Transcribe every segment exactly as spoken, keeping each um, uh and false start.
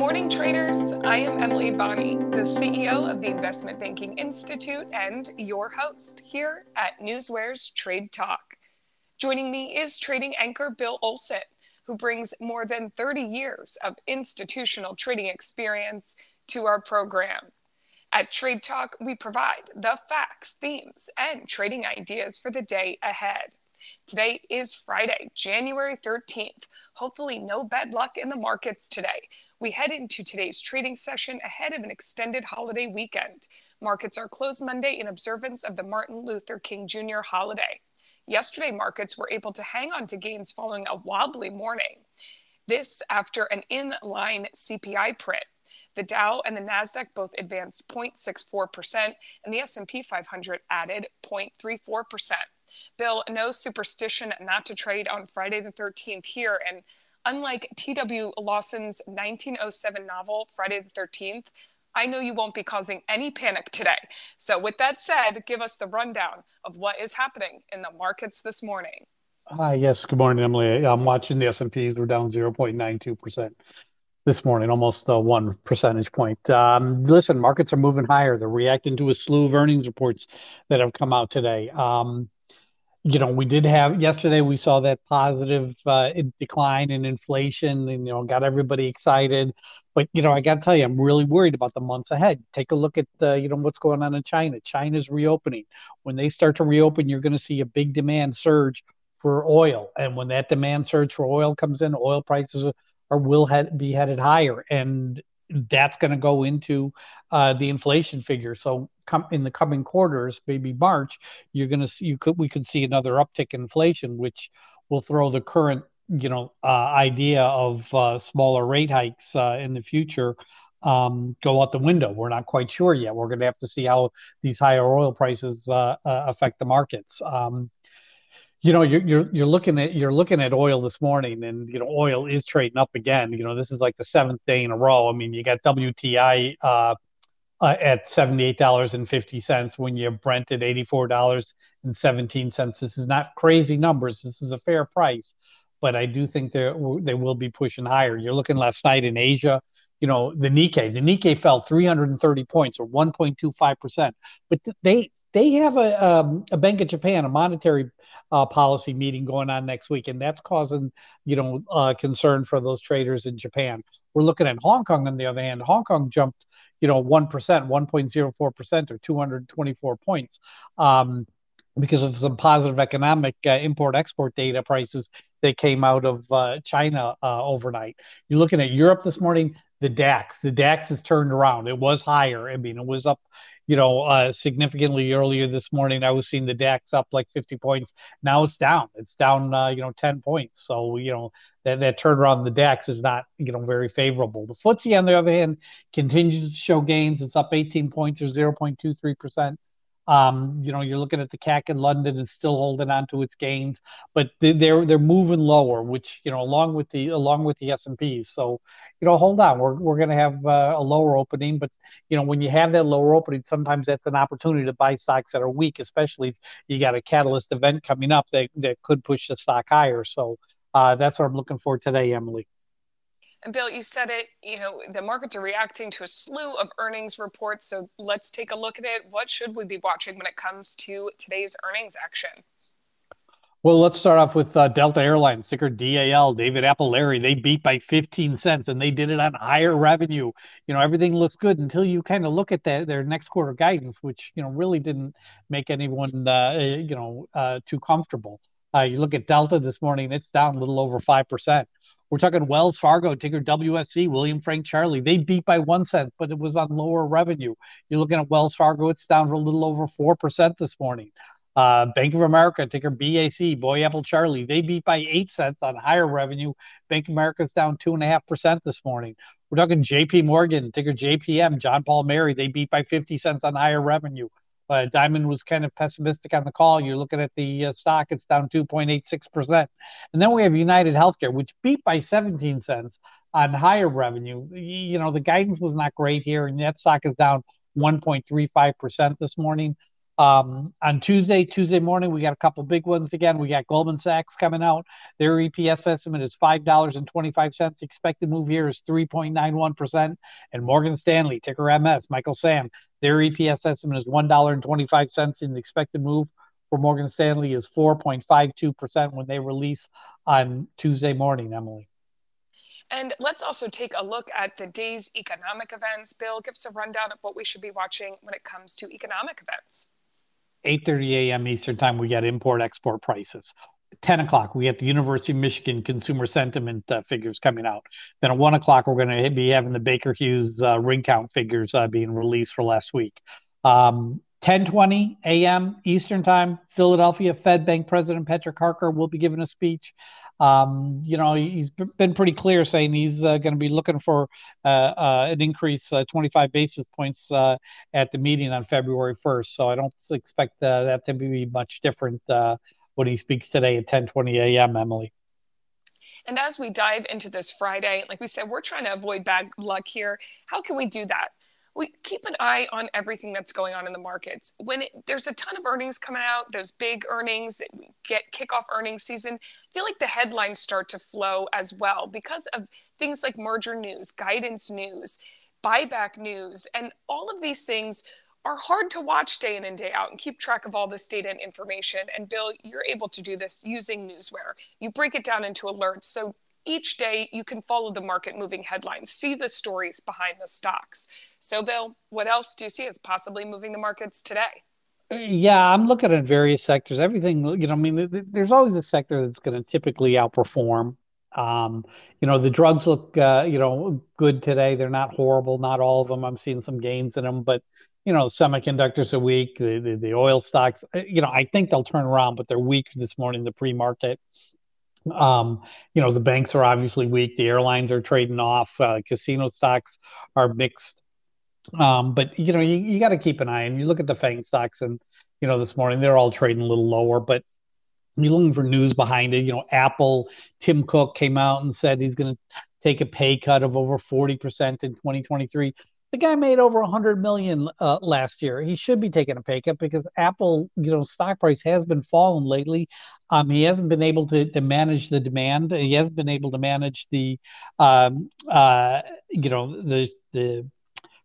morning, traders. I am Emily Bonney, the C E O of the Investment Banking Institute and your host here at Newswire's Trade Talk. Joining me is trading anchor Bill Olson, who brings more than thirty years of institutional trading experience to our program. At Trade Talk, we provide the facts, themes, and trading ideas for the day ahead. Today is Friday, January thirteenth. Hopefully no bad luck in the markets today. We head into today's trading session ahead of an extended holiday weekend. Markets are closed Monday in observance of the Martin Luther King Junior holiday. Yesterday, markets were able to hang on to gains following a wobbly morning. This after an in-line C P I print. The Dow and the NASDAQ both advanced zero point six four percent, and the S and P five hundred added zero point three four percent. Bill, no superstition not to trade on Friday the thirteenth here, and unlike T W Lawson's nineteen oh seven novel, Friday the thirteenth, I know you won't be causing any panic today. So with that said, give us the rundown of what is happening in the markets this morning. Hi, yes, good morning, Emily. I'm watching the S and Ps. We're down zero point nine two percent this morning, almost uh, one percentage point. Um, listen, markets are moving higher. They're reacting to a slew of earnings reports that have come out today. Um, You know, we did have yesterday, we saw that positive uh, decline in inflation and, you know, got everybody excited. But, you know, I got to tell you, I'm really worried about the months ahead. Take a look at, uh, you know, what's going on in China. China's reopening. When they start to reopen, you're going to see a big demand surge for oil. And when that demand surge for oil comes in, oil prices are will head, be headed higher. And that's going to go into uh, the inflation figure. So come in the coming quarters, maybe March, you're going to see, you could, we could see another uptick in inflation, which will throw the current, you know, uh, idea of uh, smaller rate hikes uh, in the future um, go out the window. We're not quite sure yet. We're going to have to see how these higher oil prices uh, uh, affect the markets. Um, You know, you're, you're you're looking at you're looking at oil this morning, and you know oil is trading up again. You know, this is like the seventh day in a row. I mean, you got W T I uh, uh, at seventy-eight dollars and fifty cents when you have Brent at eighty-four dollars and seventeen cents. This is not crazy numbers. This is a fair price, but I do think they they will be pushing higher. You're looking last night in Asia. You know, the Nikkei the Nikkei fell three hundred thirty points or one point two five percent, but they. They have a, um, a Bank of Japan, a monetary uh, policy meeting going on next week, and that's causing, you know, uh, concern for those traders in Japan. We're looking at Hong Kong, on the other hand. Hong Kong jumped, you know, one percent, one point zero four percent or two hundred twenty-four points um, because of some positive economic uh, import-export data prices that came out of uh, China uh, overnight. You're looking at Europe this morning. The DAX, the DAX has turned around. It was higher. I mean, it was up, you know, uh, significantly earlier this morning. I was seeing the DAX up like fifty points. Now it's down. It's down, uh, you know, ten points. So, you know, that, that turnaround in the DAX is not, you know, very favorable. The F T S E, on the other hand, continues to show gains. It's up eighteen points or zero point two three percent. Um, you know, you're looking at the C A C in London and still holding on to its gains, but they're they're moving lower, which, you know, along with the along with the S and Ps. So, you know, hold on, we're we're going to have uh, a lower opening, but you know, when you have that lower opening, sometimes that's an opportunity to buy stocks that are weak, especially if you got a catalyst event coming up that that could push the stock higher. So uh, that's what I'm looking for today, Emily. And Bill, you said it, you know, the markets are reacting to a slew of earnings reports. So let's take a look at it. What should we be watching when it comes to today's earnings action? Well, let's start off with uh, Delta Airlines, ticker D A L, David Appaleri. They beat by fifteen cents, and they did it on higher revenue. You know, everything looks good until you kind of look at that, their next quarter guidance, which, you know, really didn't make anyone, uh, you know, uh, too comfortable. Uh, you look at Delta this morning, it's down a little over five percent. We're talking Wells Fargo, ticker W S C, William Frank Charlie. They beat by one cent, but it was on lower revenue. You're looking at Wells Fargo, it's down for a little over four percent this morning. Uh, Bank of America, ticker B A C, Boy Apple Charlie. They beat by eight cents on higher revenue. Bank of America's down two point five percent this morning. We're talking J P Morgan, ticker J P M, John Paul Mary. They beat by fifty cents on higher revenue. Uh, Diamond was kind of pessimistic on the call. You're looking at the uh, stock, it's down two point eight six percent. And then we have United Healthcare, which beat by seventeen cents on higher revenue. You know, the guidance was not great here, and that stock is down one point three five percent this morning. Um, on Tuesday, Tuesday morning, we got a couple big ones again. We got Goldman Sachs coming out. Their E P S estimate is five dollars and twenty-five cents. Expected move here is three point nine one percent. And Morgan Stanley, ticker M S, Michael Sam, their E P S estimate is one dollar and twenty-five cents. And the expected move for Morgan Stanley is four point five two percent when they release on Tuesday morning, Emily. And let's also take a look at the day's economic events. Bill, give us a rundown of what we should be watching when it comes to economic events. eight thirty a.m. Eastern time, we got import-export prices. ten o'clock, we got the University of Michigan consumer sentiment uh, figures coming out. Then at one o'clock, we're going to be having the Baker Hughes uh, rig count figures uh, being released for last week. Um, ten twenty a.m. Eastern time, Philadelphia Fed Bank President Patrick Harker will be giving a speech. Um, you know, he's been pretty clear saying he's uh, going to be looking for uh, uh, an increase uh, twenty-five basis points uh, at the meeting on February first. So I don't expect uh, that to be much different uh, when he speaks today at ten twenty a.m., Emily. And as we dive into this Friday, like we said, we're trying to avoid bad luck here. How can we do that? We keep an eye on everything that's going on in the markets. When it, there's a ton of earnings coming out, those big earnings, get kickoff earnings season, I feel like the headlines start to flow as well because of things like merger news, guidance news, buyback news, and all of these things are hard to watch day in and day out and keep track of all this data and information. And Bill, you're able to do this using Newswire. You break it down into alerts. So each day you can follow the market moving headlines, see the stories behind the stocks. So Bill, what else do you see as possibly moving the markets today? Yeah, I'm looking at various sectors, everything, you know, I mean, there's always a sector that's going to typically outperform. Um, you know, the drugs look, uh, you know, good today. They're not horrible. Not all of them. I'm seeing some gains in them, but you know, semiconductors are weak, the, the, the oil stocks, you know, I think they'll turn around, but they're weak this morning, the pre-market. Um, you know, the banks are obviously weak. The airlines are trading off. Uh, casino stocks are mixed. Um, but, you know, you, you got to keep an eye. And you look at the FANG stocks and, you know, this morning, they're all trading a little lower. But you're looking for news behind it. You know, Apple, Tim Cook came out and said he's going to take a pay cut of over forty percent in twenty twenty-three. The guy made over one hundred million dollars uh, last year. He should be taking a pay cut because Apple, you know, stock price has been falling lately. Um, he hasn't been able to, to manage the demand. He hasn't been able to manage the, um, uh, you know, the the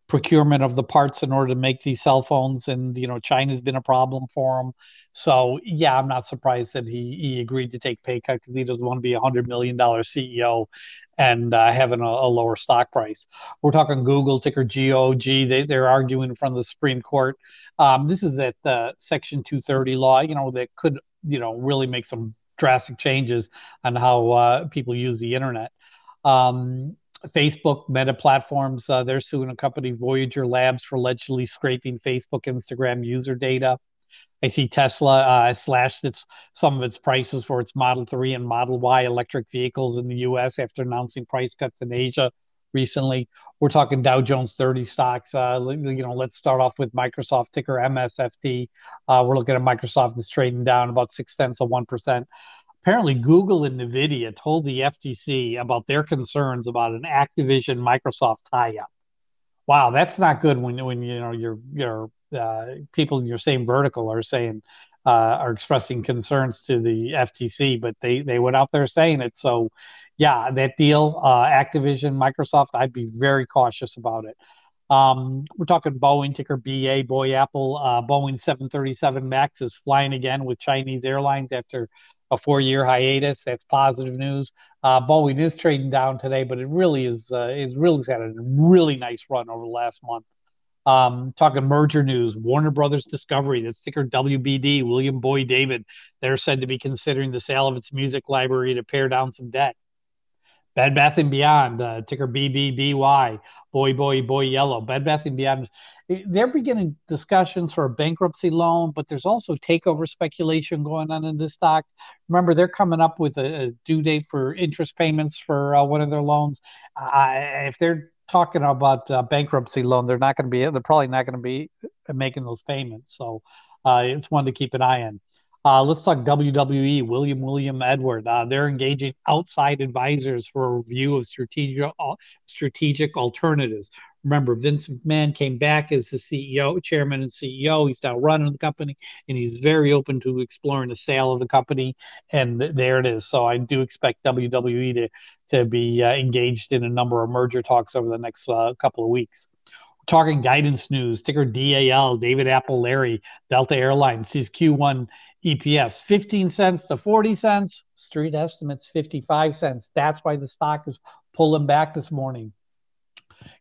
procurement of the parts in order to make these cell phones. And, you know, China's been a problem for him. So, yeah, I'm not surprised that he, he agreed to take pay cut because he doesn't want to be a one hundred million dollars C E O and uh, having a, a lower stock price. We're talking Google, ticker G O G. They, they're arguing in front of the Supreme Court. Um, this is that uh, Section two thirty law, you know, that could, you know, really make some drastic changes on how uh, people use the internet. Um, Facebook, Meta Platforms, uh, they're suing a company, Voyager Labs, for allegedly scraping Facebook, Instagram user data. I see Tesla uh, slashed its some of its prices for its Model three and Model Y electric vehicles in the U S after announcing price cuts in Asia recently. We're talking Dow Jones thirty stocks. Uh, you know, let's start off with Microsoft, ticker M S F T. Uh, we're looking at Microsoft that's trading down about six tenths of one percent. Apparently, Google and NVIDIA told the F T C about their concerns about an Activision Microsoft tie-up. Wow, that's not good when when you know you're you're. Uh, people in your same vertical are saying uh, are expressing concerns to the F T C, but they they went out there saying it. So, yeah, that deal, uh, Activision, Microsoft, I'd be very cautious about it. Um, we're talking Boeing, ticker B A, boy Apple. Uh, Boeing seven thirty-seven Max is flying again with Chinese Airlines after a four-year hiatus. That's positive news. Uh, Boeing is trading down today, but it really is uh, it's really had a really nice run over the last month. Um, talking merger news, Warner Brothers Discovery, that's ticker W B D, William Boyd David. They're said to be considering the sale of its music library to pare down some debt. Bed Bath and Beyond, uh, ticker B B B Y, Boy Boy Boy Yellow. Bed Bath and Beyond, they're beginning discussions for a bankruptcy loan, but there's also takeover speculation going on in this stock. Remember, they're coming up with a, a due date for interest payments for uh, one of their loans. Uh, if they're talking about uh, bankruptcy loan, they're not going to be, they're probably not going to be making those payments. So uh, it's one to keep an eye on. Uh, let's talk W W E, William William Edward. Uh, they're engaging outside advisors for a review of strategic uh, strategic alternatives. Remember, Vince McMahon came back as the C E O, chairman and C E O. He's now running the company, and he's very open to exploring the sale of the company. And there it is. So I do expect W W E to, to be uh, engaged in a number of merger talks over the next uh, couple of weeks. We're talking guidance news, ticker D A L, David Apple-Larry, Delta Airlines, sees Q one E P S fifteen cents to forty cents. Street estimates fifty-five cents. That's why the stock is pulling back this morning.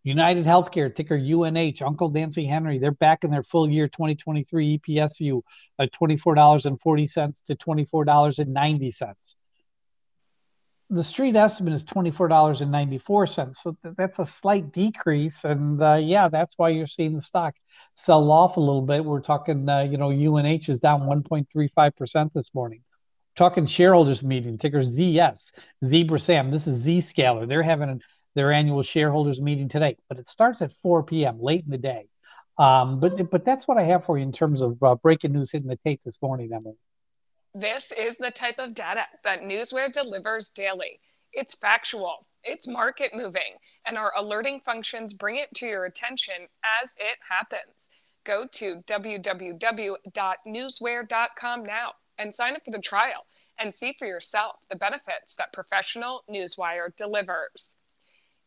United Healthcare, ticker U N H, Uncle Nancy Henry, they're back in their full year twenty twenty-three E P S view at twenty-four dollars and forty cents to twenty-four dollars and ninety cents. The street estimate is twenty-four dollars and ninety-four cents, so th- that's a slight decrease, and uh, yeah, that's why you're seeing the stock sell off a little bit. We're talking, uh, you know, U N H is down one point three five percent this morning. Talking shareholders meeting, ticker Z S, Zebra Sam. This is Zscaler. They're having an their annual shareholders meeting today, but it starts at four p.m. late in the day. Um, but but that's what I have for you in terms of uh, breaking news hitting the tape this morning, Emily. This is the type of data that Newsware delivers daily. It's factual, it's market moving, and our alerting functions bring it to your attention as it happens. Go to w w w dot newsware dot com now and sign up for the trial and see for yourself the benefits that professional Newswire delivers.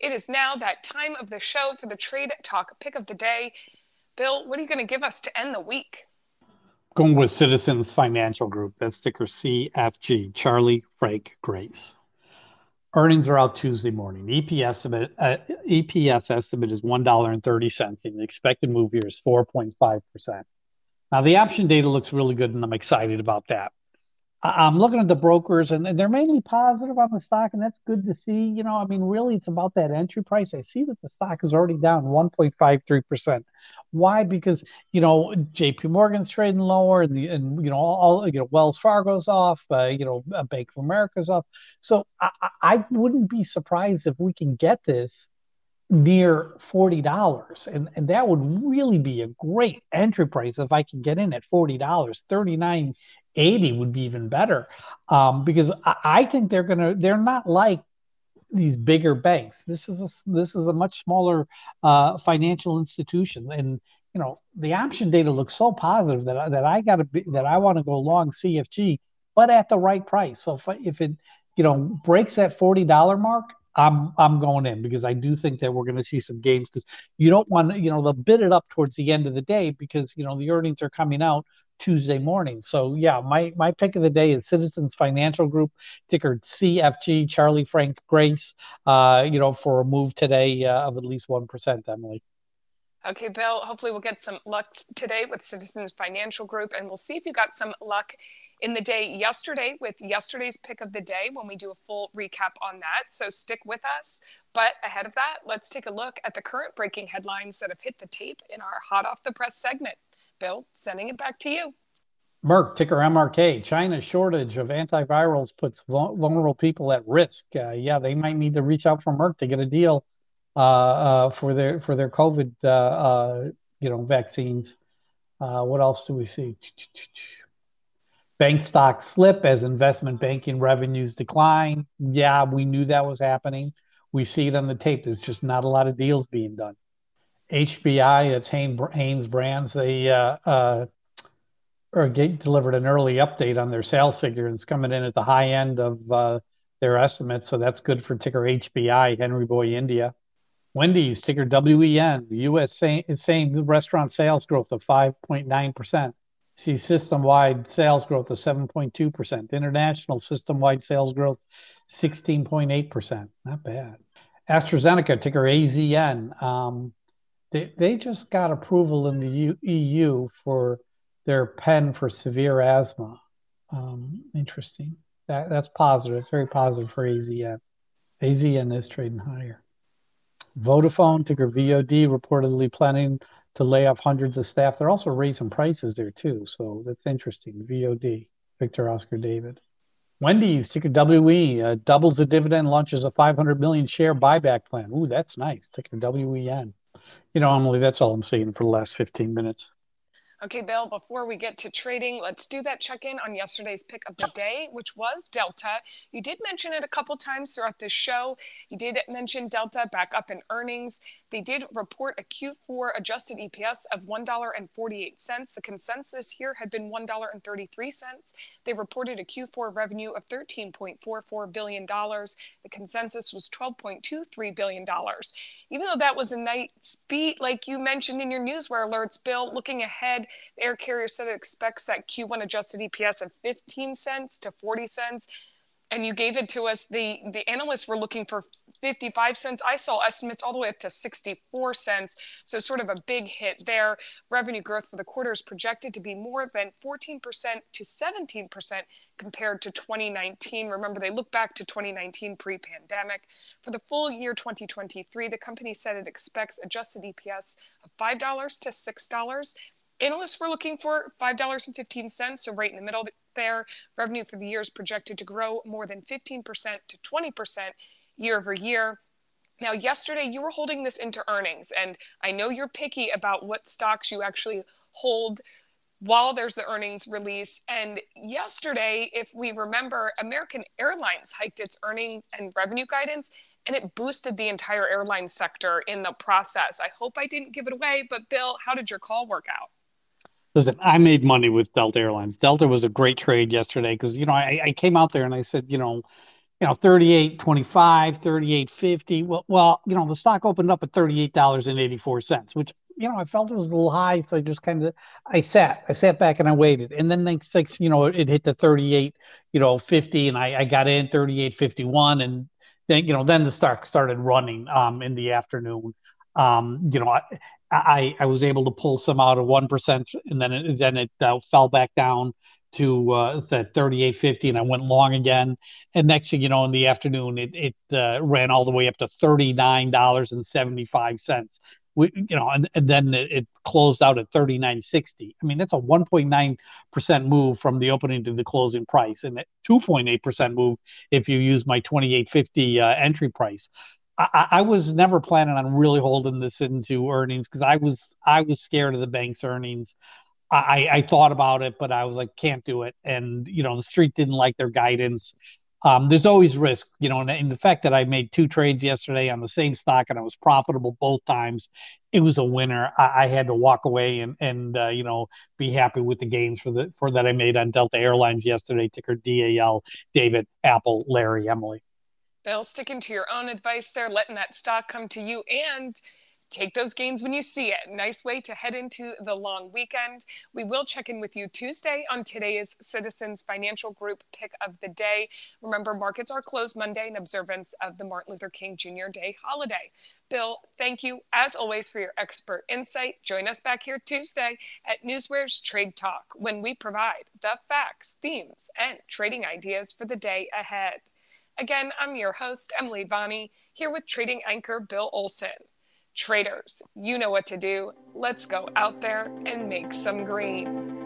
It is now that time of the show for the Trade Talk pick of the day. Bill, what are you going to give us to end the week? Going with Citizens Financial Group. That's ticker C F G, Charlie Frank Grace. Earnings are out Tuesday morning. E P S, uh, E P S estimate is one dollar and thirty cents, and the expected move here is four point five percent. Now, the option data looks really good, and I'm excited about that. I'm looking at the brokers, and they're mainly positive on the stock, and that's good to see. You know, I mean, really, it's about that entry price. I see that the stock is already down one point five three percent. Why? Because, you know, J P Morgan's trading lower, and, the, and you know, all you know, Wells Fargo's off, uh, you know, Bank of America's off. So I, I wouldn't be surprised if we can get this near forty dollars, and, and that would really be a great entry price if I can get in at forty dollars, thirty-nine dollars. eighty would be even better, um, because I, I think they're gonna. They're not like these bigger banks. This is a, this is a much smaller uh, financial institution, and you know the option data looks so positive that I, that I gotta be, that I want to go long C F G, but at the right price. So if I, if it you know breaks that forty dollar mark, I'm I'm going in, because I do think that we're going to see some gains, because you don't want to, you know they'll bid it up towards the end of the day, because you know the earnings are coming out Tuesday morning. So yeah, my, my pick of the day is Citizens Financial Group, ticker C F G, Charlie Frank Grace, uh, you know, for a move today uh, of at least one percent, Emily. Okay, Bill, hopefully we'll get some luck today with Citizens Financial Group, and we'll see if you got some luck in the day yesterday with yesterday's pick of the day when we do a full recap on that. So stick with us. But ahead of that, let's take a look at the current breaking headlines that have hit the tape in our Hot Off the Press segment. Bill, sending it back to you. Merck, ticker M R K. China's shortage of antivirals puts vulnerable people at risk. Uh, yeah, they might need to reach out for Merck to get a deal uh, uh, for their for their COVID, uh, uh, you know, vaccines. Uh, what else do we see? Bank stocks slip as investment banking revenues decline. Yeah, we knew that was happening. We see it on the tape. There's just not a lot of deals being done. H B I, that's Hanes Brands, they uh, uh, or delivered an early update on their sales figure, and it's coming in at the high end of uh, their estimates, so that's good for ticker H B I, Henry Boy India. Wendy's, ticker W E N, the U S is saying restaurant sales growth of five point nine percent. See system-wide sales growth of seven point two percent. International system-wide sales growth, sixteen point eight percent. Not bad. AstraZeneca, ticker A Z N, um, They they just got approval in the E U for their pen for severe asthma. Um, interesting. That that's positive. It's very positive for A Z N. A Z N is trading higher. Vodafone, ticker V O D, reportedly planning to lay off hundreds of staff. They're also raising prices there too, so that's interesting. V O D, Victor Oscar David. Wendy's, ticker W E, uh, doubles the dividend, launches a five hundred million share buyback plan. Ooh, that's nice. Ticker W E N. You know, Emily, that's all I'm seeing for the last fifteen minutes. Okay, Bill, before we get to trading, let's do that check-in on yesterday's pick of the day, which was Delta. You did mention it a couple times throughout this show. You did mention Delta back up in earnings. They did report a Q four adjusted E P S of one dollar and forty-eight cents. The consensus here had been one dollar and thirty-three cents. They reported a Q four revenue of thirteen point four four billion dollars. The consensus was twelve point two three billion dollars. Even though that was a nice beat, like you mentioned in your newswire alerts, Bill, looking ahead, the air carrier said it expects that Q one adjusted E P S of fifteen cents to forty cents. And you gave it to us. The, the analysts were looking for fifty-five cents. I saw estimates all the way up to sixty-four cents. So sort of a big hit there. Revenue growth for the quarter is projected to be more than fourteen percent to seventeen percent compared to twenty nineteen. Remember, they look back to twenty nineteen pre-pandemic. For the full year twenty twenty-three, the company said it expects adjusted E P S of five dollars to six dollars. Analysts were looking for five dollars and fifteen cents, so right in the middle there. Revenue for the year is projected to grow more than fifteen percent to twenty percent year over year. Now, yesterday, you were holding this into earnings, and I know you're picky about what stocks you actually hold while there's the earnings release. And yesterday, if we remember, American Airlines hiked its earnings and revenue guidance, and it boosted the entire airline sector in the process. I hope I didn't give it away, but Bill, how did your call work out? Listen, I made money with Delta Airlines. Delta was a great trade yesterday because, you know, I, I came out there and I said, you know, you know, thirty-eight twenty-five, thirty-eight fifty. Well, well, you know, the stock opened up at thirty-eight dollars and eighty-four cents, which, you know, I felt it was a little high. So I just kind of, I sat, I sat back and I waited. And then like six, you know, it hit the thirty-eight, you know, fifty, and I, I got in thirty-eight fifty-one. And then, you know, then the stock started running um, in the afternoon. Um, you know, I, I, I was able to pull some out of one percent, and then it, then it uh, fell back down to uh, that thirty-eight fifty, and I went long again. And next thing you know, in the afternoon, it, it uh, ran all the way up to thirty-nine dollars and seventy-five cents. We, you know, and, and then it, it closed out at thirty-nine sixty. I mean, that's a one point nine percent move from the opening to the closing price, and a two point eight percent move if you use my twenty-eight fifty uh, entry price. I, I was never planning on really holding this into earnings because I was I was scared of the bank's earnings. I, I thought about it, but I was like, can't do it. And, you know, the street didn't like their guidance. Um, there's always risk, you know, and, and the fact that I made two trades yesterday on the same stock and I was profitable both times, it was a winner. I, I had to walk away and, and uh, you know, be happy with the gains for the for that I made on Delta Airlines yesterday, ticker D A L, David, Apple, Larry, Emily. Bill, sticking to your own advice there, letting that stock come to you and take those gains when you see it. Nice way to head into the long weekend. We will check in with you Tuesday on today's Citizens Financial Group pick of the day. Remember, markets are closed Monday in observance of the Martin Luther King Junior Day holiday. Bill, thank you, as always, for your expert insight. Join us back here Tuesday at Newsware's Trade Talk when we provide the facts, themes, and trading ideas for the day ahead. Again, I'm your host, Emily Bonney, here with trading anchor Bill Olson. Traders, you know what to do. Let's go out there and make some green.